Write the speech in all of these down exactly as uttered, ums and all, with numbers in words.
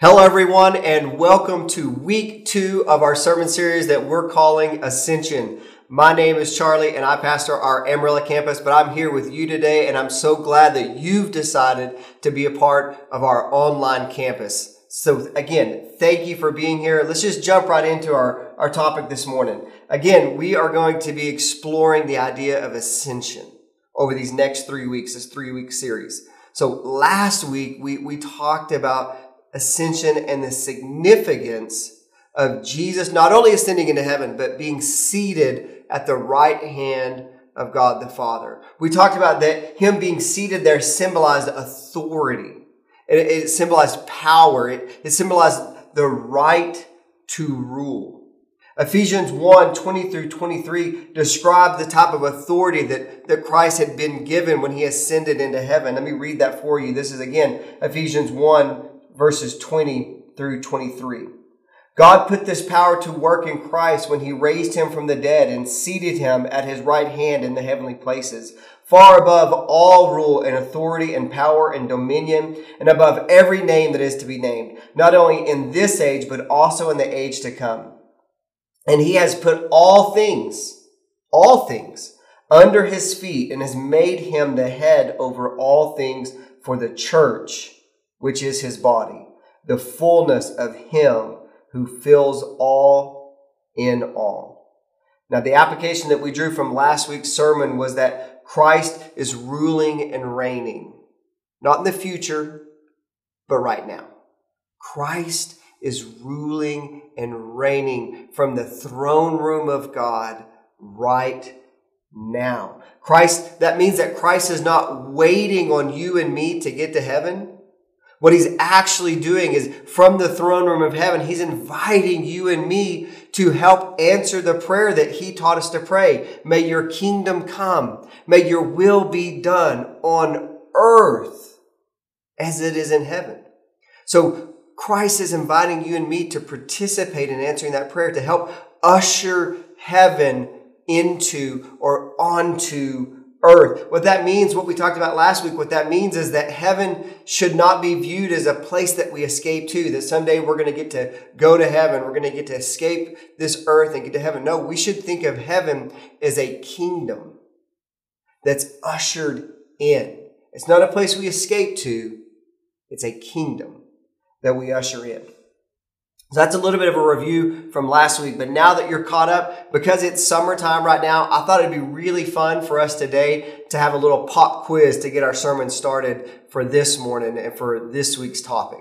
Hello everyone and welcome to week two of our sermon series that we're calling Ascension. My name is Charlie and I pastor our Amarillo campus, but I'm here with you today and I'm so glad that you've decided to be a part of our online campus. So again, thank you for being here. Let's just jump right into our, our topic this morning. Again, we are going to be exploring the idea of ascension over these next three weeks, this three-week series. So last week we, we talked about ascension and the significance of Jesus not only ascending into heaven, but being seated at the right hand of God the Father. We talked about that him being seated there symbolized authority. It, it symbolized power. It, it symbolized the right to rule. Ephesians one, twenty through twenty-three described the type of authority that, that Christ had been given when he ascended into heaven. Let me read that for you. This is again, Ephesians one, verses twenty through twenty-three. God put this power to work in Christ when he raised him from the dead and seated him at his right hand in the heavenly places, far above all rule and authority and power and dominion, and above every name that is to be named, not only in this age, but also in the age to come. And he has put all things, all things, under his feet and has made him the head over all things for the church, which is his body, the fullness of him who fills all in all. Now, the application that we drew from last week's sermon was that Christ is ruling and reigning, not in the future, but right now. Christ is ruling and reigning from the throne room of God right now. Christ, that means that Christ is not waiting on you and me to get to heaven. What he's actually doing is from the throne room of heaven, he's inviting you and me to help answer the prayer that he taught us to pray. May your kingdom come. May your will be done on earth as it is in heaven. So Christ is inviting you and me to participate in answering that prayer, to help usher heaven into or onto earth. What that means, what we talked about last week, what that means is that heaven should not be viewed as a place that we escape to, that someday we're going to get to go to heaven, we're going to get to escape this earth and get to heaven. No, we should think of heaven as a kingdom that's ushered in. It's not a place we escape to, it's a kingdom that we usher in. So that's a little bit of a review from last week, but now that you're caught up, because it's summertime right now, I thought it'd be really fun for us today to have a little pop quiz to get our sermon started for this morning and for this week's topic.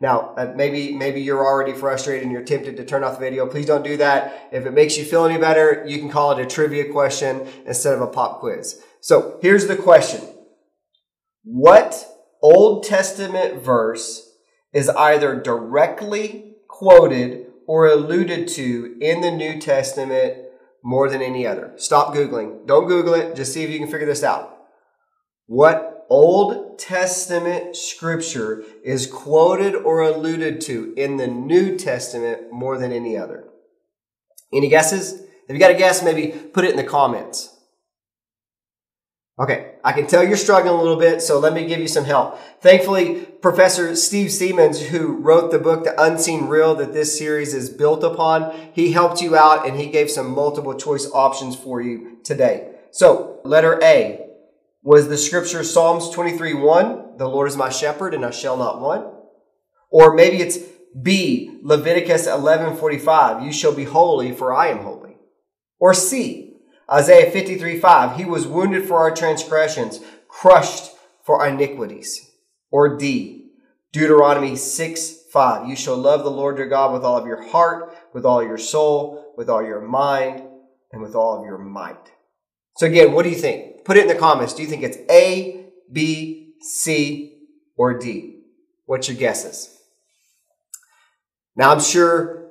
Now, uh, maybe maybe you're already frustrated and you're tempted to turn off the video. Please don't do that. If it makes you feel any better, you can call it a trivia question instead of a pop quiz. So here's the question. What Old Testament verse is either directly quoted or alluded to in the New Testament more than any other? Stop Googling. Don't Google it. Just see if you can figure this out. What Old Testament scripture is quoted or alluded to in the New Testament more than any other? Any guesses? If you got a guess, maybe put it in the comments. Okay, I can tell you're struggling a little bit, so let me give you some help. Thankfully, Professor Steve Siemens, who wrote the book, The Unseen Realm, that this series is built upon, he helped you out and he gave some multiple choice options for you today. So, letter A was the scripture Psalms twenty-three one, the Lord is my shepherd and I shall not want. Or maybe it's B, Leviticus eleven forty-five, you shall be holy for I am holy. Or C, Isaiah fifty-three five, he was wounded for our transgressions, crushed for our iniquities. Or D, Deuteronomy six five, you shall love the Lord your God with all of your heart, with all your soul, with all your mind, and with all of your might. So again, what do you think? Put it in the comments. Do you think it's A, B, C, or D? What's your guesses? Now, I'm sure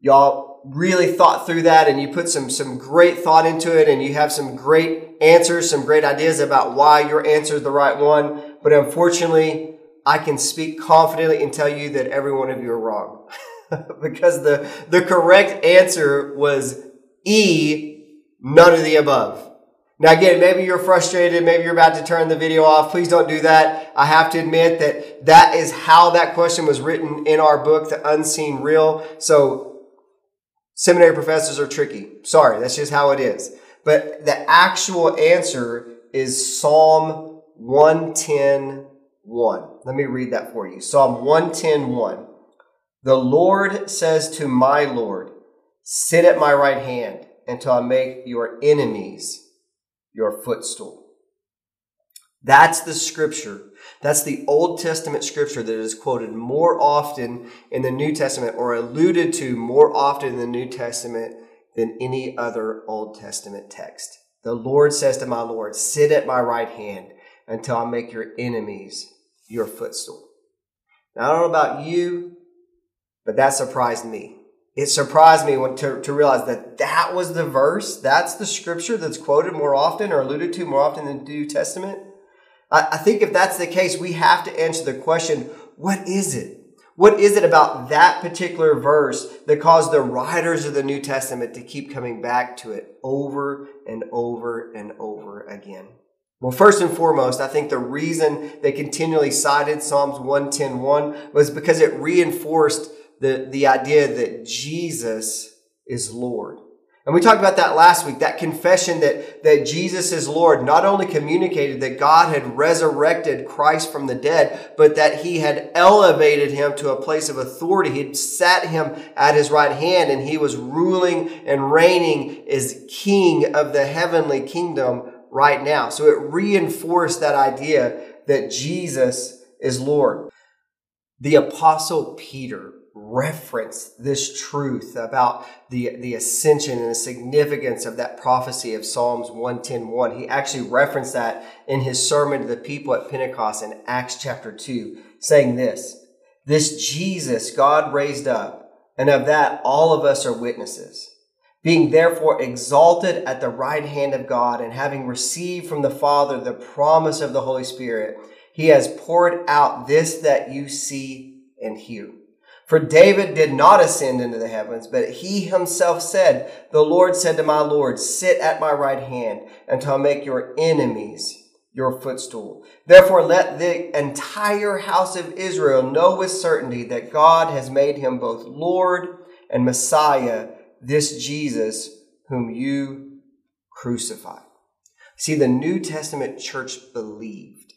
y'all really thought through that and you put some some great thought into it and you have some great answers, some great ideas about why your answer is the right one. But unfortunately, I can speak confidently and tell you that every one of you are wrong because the, the correct answer was E, none of the above. Now again, maybe you're frustrated, maybe you're about to turn the video off. Please don't do that. I have to admit that that is how that question was written in our book, The Unseen Realm. So seminary professors are tricky. Sorry, that's just how it is. But the actual answer is Psalm one ten, one. Let me read that for you. Psalm one ten, one. The Lord says to my Lord, sit at my right hand until I make your enemies your footstool. That's the scripture. That's the Old Testament scripture that is quoted more often in the New Testament, or alluded to more often in the New Testament than any other Old Testament text. The Lord says to my Lord, sit at my right hand until I make your enemies your footstool. Now, I don't know about you, but that surprised me. It surprised me when to, to realize that that was the verse. That's the scripture that's quoted more often, or alluded to more often, in the New Testament. I, I think if that's the case, we have to answer the question, what is it? What is it about that particular verse that caused the writers of the New Testament to keep coming back to it over and over and over again? Well, first and foremost, I think the reason they continually cited Psalms one ten, one was because it reinforced The, the idea that Jesus is Lord. And we talked about that last week, that confession that, that Jesus is Lord not only communicated that God had resurrected Christ from the dead, but that he had elevated him to a place of authority. He had sat him at his right hand, and he was ruling and reigning as king of the heavenly kingdom right now. So it reinforced that idea that Jesus is Lord. The Apostle Peter reference this truth about the, the ascension and the significance of that prophecy of Psalms one ten, one. He actually referenced that in his sermon to the people at Pentecost in Acts chapter two, saying this, this Jesus God raised up, and of that all of us are witnesses, being therefore exalted at the right hand of God, and having received from the Father the promise of the Holy Spirit, he has poured out this that you see and hear. For David did not ascend into the heavens, but he himself said, the Lord said to my Lord, sit at my right hand until I make your enemies your footstool. Therefore, let the entire house of Israel know with certainty that God has made him both Lord and Messiah, this Jesus whom you crucified. See, the New Testament church believed,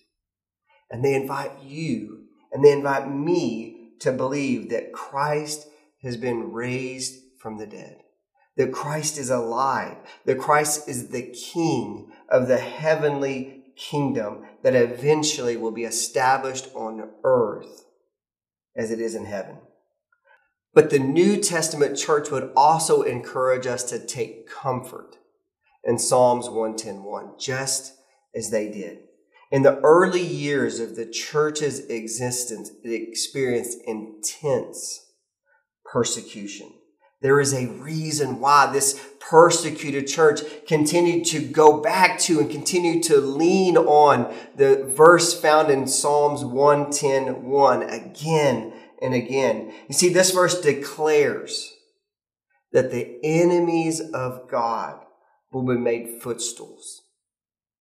and they invite you and they invite me to believe that Christ has been raised from the dead, that Christ is alive, that Christ is the King of the heavenly kingdom that eventually will be established on earth as it is in heaven. But the New Testament church would also encourage us to take comfort in Psalms one ten, one, just as they did. In the early years of the church's existence, it experienced intense persecution. There is a reason why this persecuted church continued to go back to and continue to lean on the verse found in Psalms one ten, one again and again. You see, this verse declares that the enemies of God will be made footstools.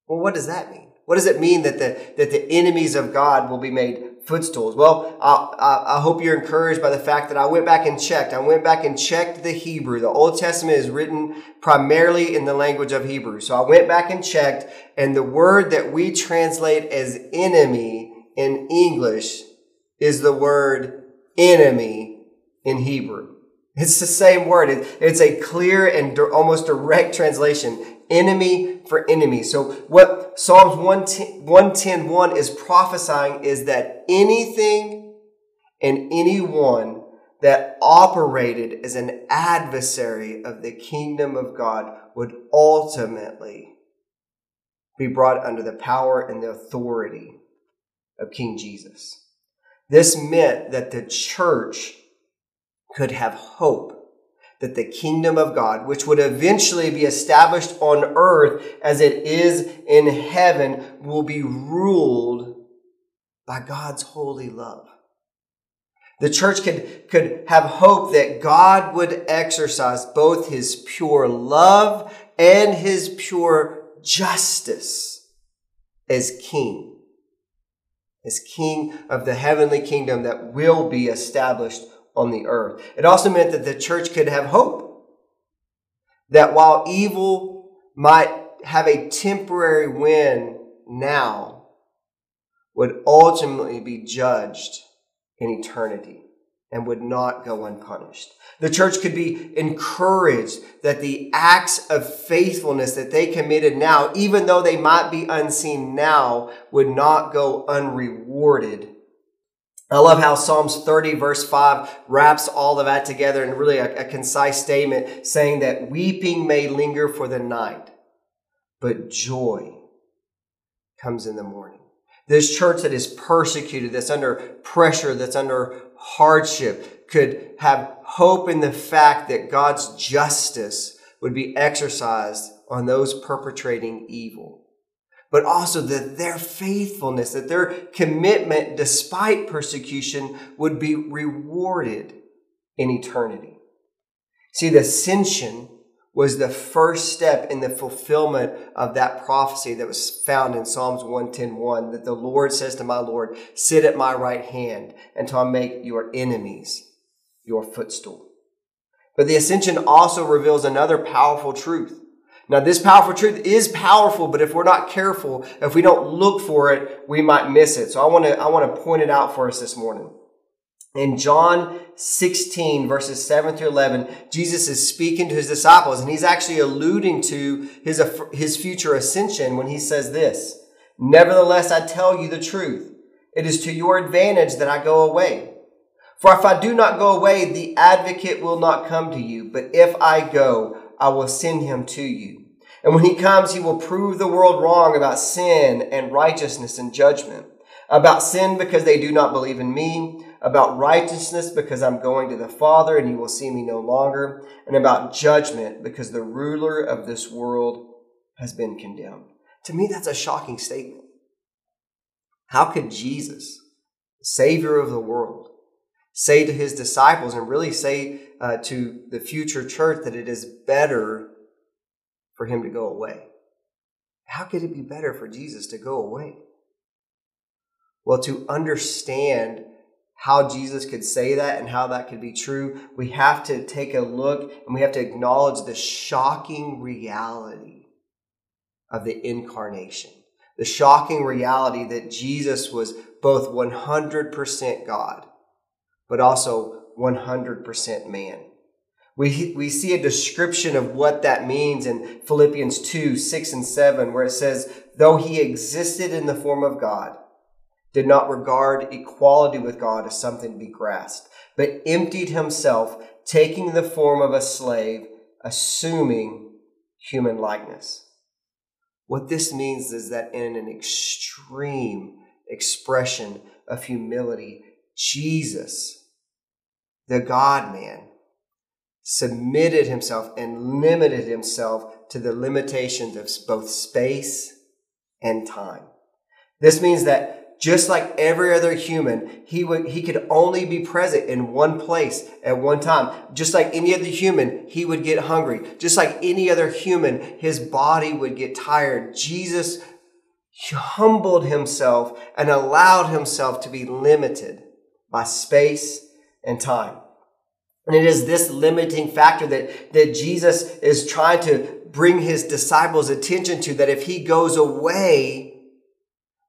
Well, what does that mean? What does it mean that the, that the enemies of God will be made footstools? Well, I, I, I hope you're encouraged by the fact that I went back and checked. I went back and checked the Hebrew. The Old Testament is written primarily in the language of Hebrew. So I went back and checked, and the word that we translate as enemy in English is the word enemy in Hebrew. It's the same word. It, it's a clear and di- almost direct translation. Enemy for enemy. So what Psalms one ten, one is prophesying is that anything and anyone that operated as an adversary of the kingdom of God would ultimately be brought under the power and the authority of King Jesus. This meant that the church could have hope that the kingdom of God, which would eventually be established on earth as it is in heaven, will be ruled by God's holy love. The church could, could have hope that God would exercise both his pure love and his pure justice as king, as king of the heavenly kingdom that will be established on the earth. It also meant that the church could have hope, that while evil might have a temporary win now, would ultimately be judged in eternity and would not go unpunished. The church could be encouraged that the acts of faithfulness that they committed now, even though they might be unseen now, would not go unrewarded. I love how Psalms thirty verse five wraps all of that together in really a, a concise statement saying that weeping may linger for the night, but joy comes in the morning. This church that is persecuted, that's under pressure, that's under hardship, could have hope in the fact that God's justice would be exercised on those perpetrating evil, but also that their faithfulness, that their commitment despite persecution would be rewarded in eternity. See, the ascension was the first step in the fulfillment of that prophecy that was found in Psalms one ten one, that the Lord says to my Lord, sit at my right hand until I make your enemies your footstool. But the ascension also reveals another powerful truth. Now, this powerful truth is powerful, but if we're not careful, if we don't look for it, we might miss it. So I want to I want to point it out for us this morning. In John sixteen, verses seven through eleven, Jesus is speaking to his disciples, and he's actually alluding to his, his future ascension when he says this, nevertheless, I tell you the truth. It is to your advantage that I go away. For if I do not go away, the advocate will not come to you. But if I go, I will send him to you. And when he comes, he will prove the world wrong about sin and righteousness and judgment. About sin because they do not believe in me. About righteousness because I'm going to the Father and you will see me no longer. And about judgment because the ruler of this world has been condemned. To me, that's a shocking statement. How could Jesus, Savior of the world, say to his disciples and really say uh, to the future church that it is better for him to go away? How could it be better for Jesus to go away? Well, to understand how Jesus could say that and how that could be true, we have to take a look and we have to acknowledge the shocking reality of the incarnation, the shocking reality that Jesus was both one hundred percent God, but also one hundred percent man. We, we see a description of what that means in Philippians two, six and seven, where it says, though he existed in the form of God, did not regard equality with God as something to be grasped, but emptied himself, taking the form of a slave, assuming human likeness. What this means is that in an extreme expression of humility, Jesus, the God-man, submitted himself and limited himself to the limitations of both space and time. This means that just like every other human, he would, he could only be present in one place at one time. Just like any other human, he would get hungry. Just like any other human, his body would get tired. Jesus humbled himself and allowed himself to be limited by space and time. And it is this limiting factor that, that Jesus is trying to bring his disciples' attention to, that if he goes away,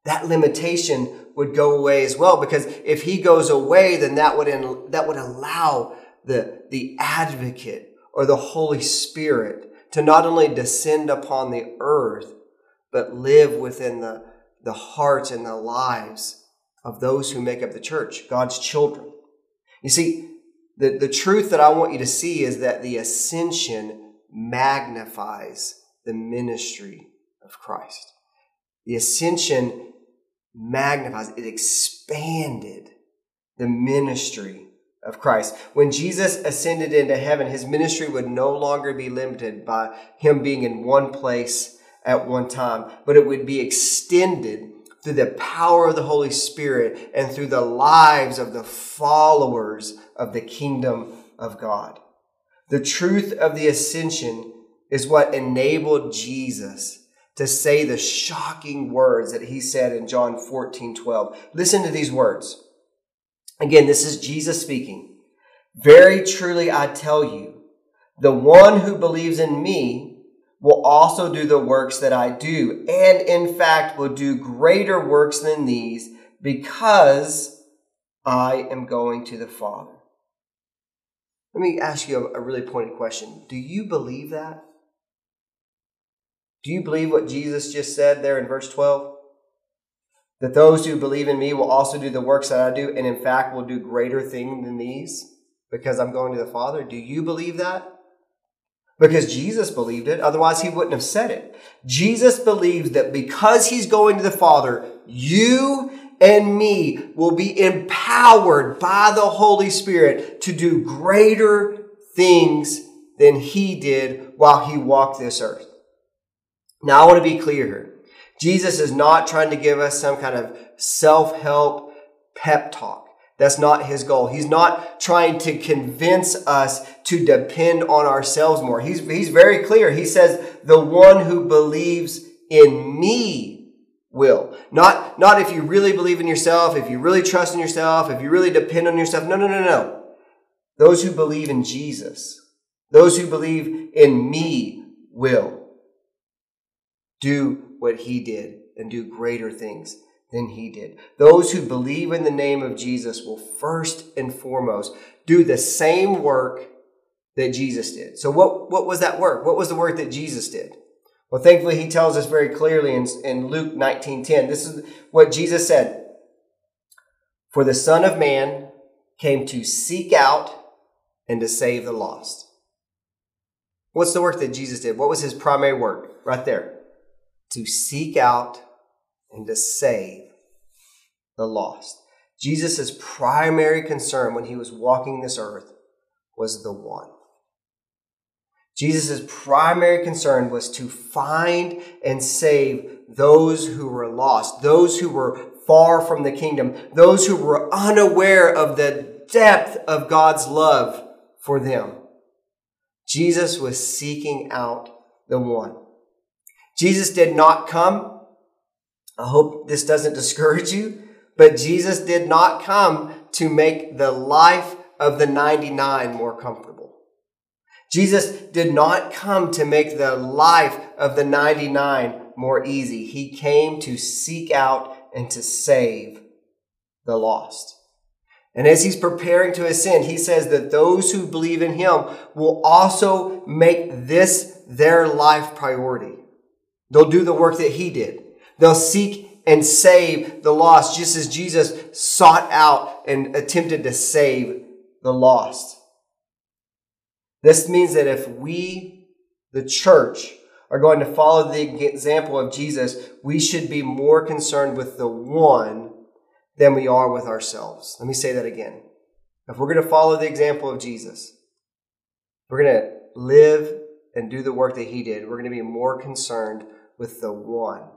that limitation would go away as well. Because if he goes away, then that would, in, that would allow the, the advocate or the Holy Spirit to not only descend upon the earth, but live within the, the hearts and the lives of those who make up the church, God's children. You see, the, the truth that I want you to see is that the ascension magnifies the ministry of Christ. The ascension magnifies, it expanded the ministry of Christ. When Jesus ascended into heaven, his ministry would no longer be limited by him being in one place at one time, but it would be extended through the power of the Holy Spirit and through the lives of the followers of the kingdom of God. The truth of the ascension is what enabled Jesus to say the shocking words that he said in John fourteen twelve. Listen to these words. Again, this is Jesus speaking. Very truly I tell you, the one who believes in me will also do the works that I do, and in fact will do greater works than these, because I am going to the Father. Let me ask you a really pointed question. Do you believe that? Do you believe what Jesus just said there in verse twelve? That those who believe in me will also do the works that I do, and in fact will do greater things than these, because I'm going to the Father. Do you believe that? Because Jesus believed it. Otherwise, he wouldn't have said it. Jesus believes that because he's going to the Father, you and me will be empowered by the Holy Spirit to do greater things than he did while he walked this earth. Now, I want to be clear here. Jesus is not trying to give us some kind of self-help pep talk. That's not his goal. He's not trying to convince us to depend on ourselves more. He's, he's very clear. He says, the one who believes in me will. Not, not if you really believe in yourself, if you really trust in yourself, if you really depend on yourself. No, no, no, no. Those who believe in Jesus, those who believe in me will do what he did and do greater things than he did. Those who believe in the name of Jesus will first and foremost do the same work that Jesus did. So what, what was that work? What was the work that Jesus did? Well, thankfully, he tells us very clearly in, in Luke nineteen ten. This is what Jesus said. For the Son of Man came to seek out and to save the lost. What's the work that Jesus did? What was his primary work? Right there. To seek out and to save the lost. Jesus' primary concern when he was walking this earth was the one. Jesus' primary concern was to find and save those who were lost, those who were far from the kingdom, those who were unaware of the depth of God's love for them. Jesus was seeking out the one. Jesus did not come, I hope this doesn't discourage you, but Jesus did not come to make the life of the ninety-nine more comfortable. Jesus did not come to make the life of the ninety-nine more easy. He came to seek out and to save the lost. And as he's preparing to ascend, he says that those who believe in him will also make this their life priority. They'll do the work that he did. They'll seek and save the lost, just as Jesus sought out and attempted to save the lost. This means that if we, the church, are going to follow the example of Jesus, we should be more concerned with the one than we are with ourselves. Let me say that again. If we're going to follow the example of Jesus, we're going to live and do the work that he did, we're going to be more concerned with the one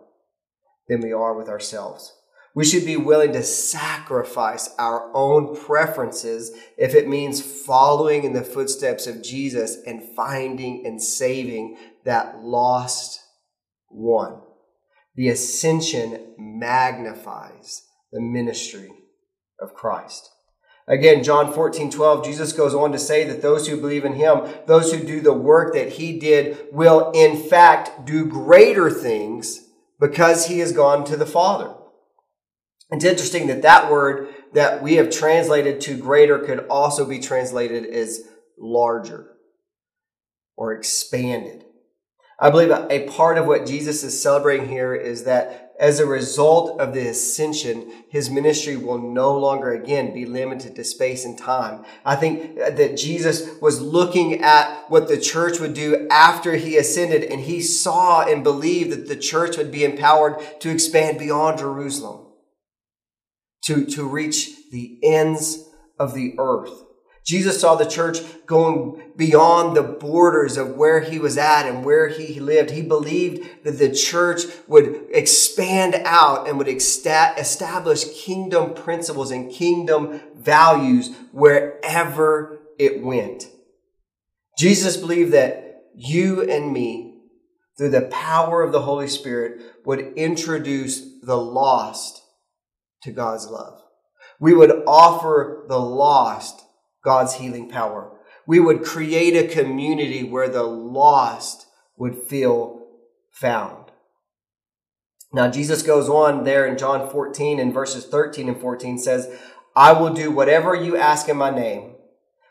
than we are with ourselves. We should be willing to sacrifice our own preferences if it means following in the footsteps of Jesus and finding and saving that lost one. The ascension magnifies the ministry of Christ. Again, John fourteen twelve, Jesus goes on to say that those who believe in him, those who do the work that he did, will in fact do greater things because he has gone to the Father. It's interesting that that word that we have translated to greater could also be translated as larger or expanded. I believe a part of what Jesus is celebrating here is that as a result of the ascension, his ministry will no longer again be limited to space and time. I think that Jesus was looking at what the church would do after he ascended, and he saw and believed that the church would be empowered to expand beyond Jerusalem, to, to reach the ends of the earth. Jesus saw the church going beyond the borders of where he was at and where he lived. He believed that the church would expand out and would establish kingdom principles and kingdom values wherever it went. Jesus believed that you and me, through the power of the Holy Spirit, would introduce the lost to God's love. We would offer the lost God's healing power. We would create a community where the lost would feel found. Now, Jesus goes on there in John fourteen and verses thirteen and fourteen says, I will do whatever you ask in my name,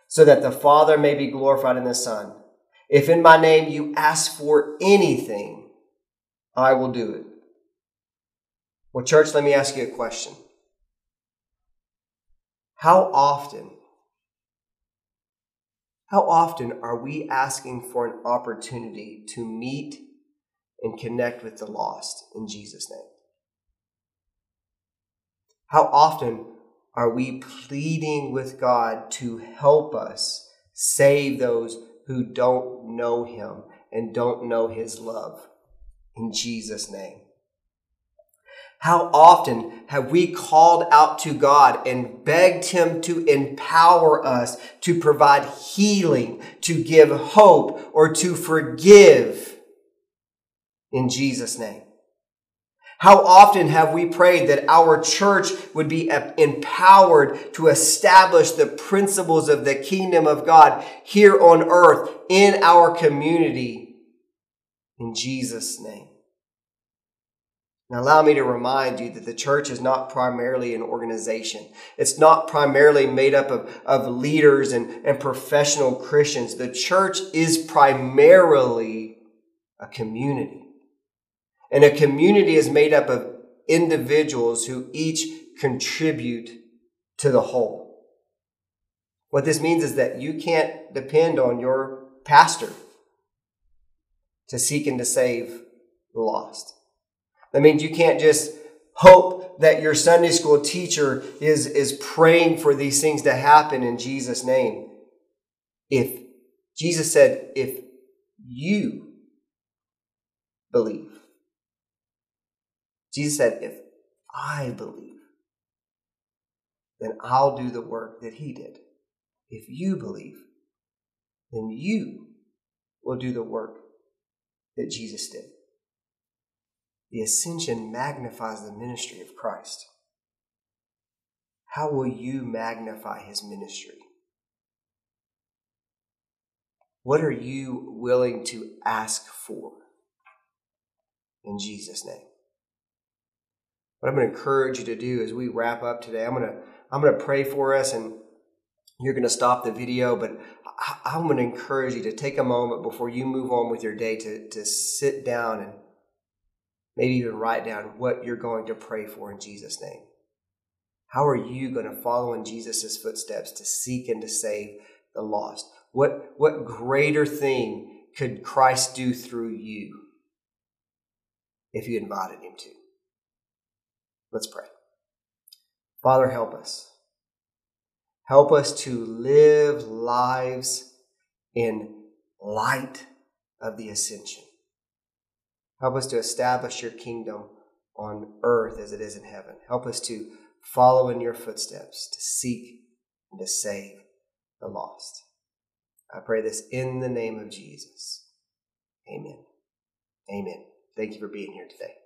so that the Father may be glorified in the Son. If in my name you ask for anything, I will do it. Well, church, let me ask you a question. How often, how often are we asking for an opportunity to meet and connect with the lost in Jesus' name? How often are we pleading with God to help us save those who don't know him and don't know his love in Jesus' name? How often have we called out to God and begged him to empower us to provide healing, to give hope, or to forgive in Jesus' name? How often have we prayed that our church would be empowered to establish the principles of the kingdom of God here on earth in our community in Jesus' name? Now, allow me to remind you that the church is not primarily an organization. It's not primarily made up of, of leaders and, and professional Christians. The church is primarily a community. And a community is made up of individuals who each contribute to the whole. What this means is that you can't depend on your pastor to seek and to save the lost. That means you can't just hope that your Sunday school teacher is, is praying for these things to happen in Jesus' name. If Jesus said, if you believe. Jesus said, if I believe, then I'll do the work that he did. If you believe, then you will do the work that Jesus did. The ascension magnifies the ministry of Christ. How will you magnify his ministry? What are you willing to ask for in Jesus' name? What I'm going to encourage you to do as we wrap up today, I'm going to I'm going to pray for us, and you're going to stop the video. But I, I'm going to encourage you to take a moment before you move on with your day to, to sit down and maybe even write down what you're going to pray for in Jesus' name. How are you going to follow in Jesus' footsteps to seek and to save the lost? What what greater thing could Christ do through you if you invited him to? Let's pray. Father, help us. Help us to live lives in light of the ascension. Help us to establish your kingdom on earth as it is in heaven. Help us to follow in your footsteps, to seek and to save the lost. I pray this in the name of Jesus. Amen. Amen. Thank you for being here today.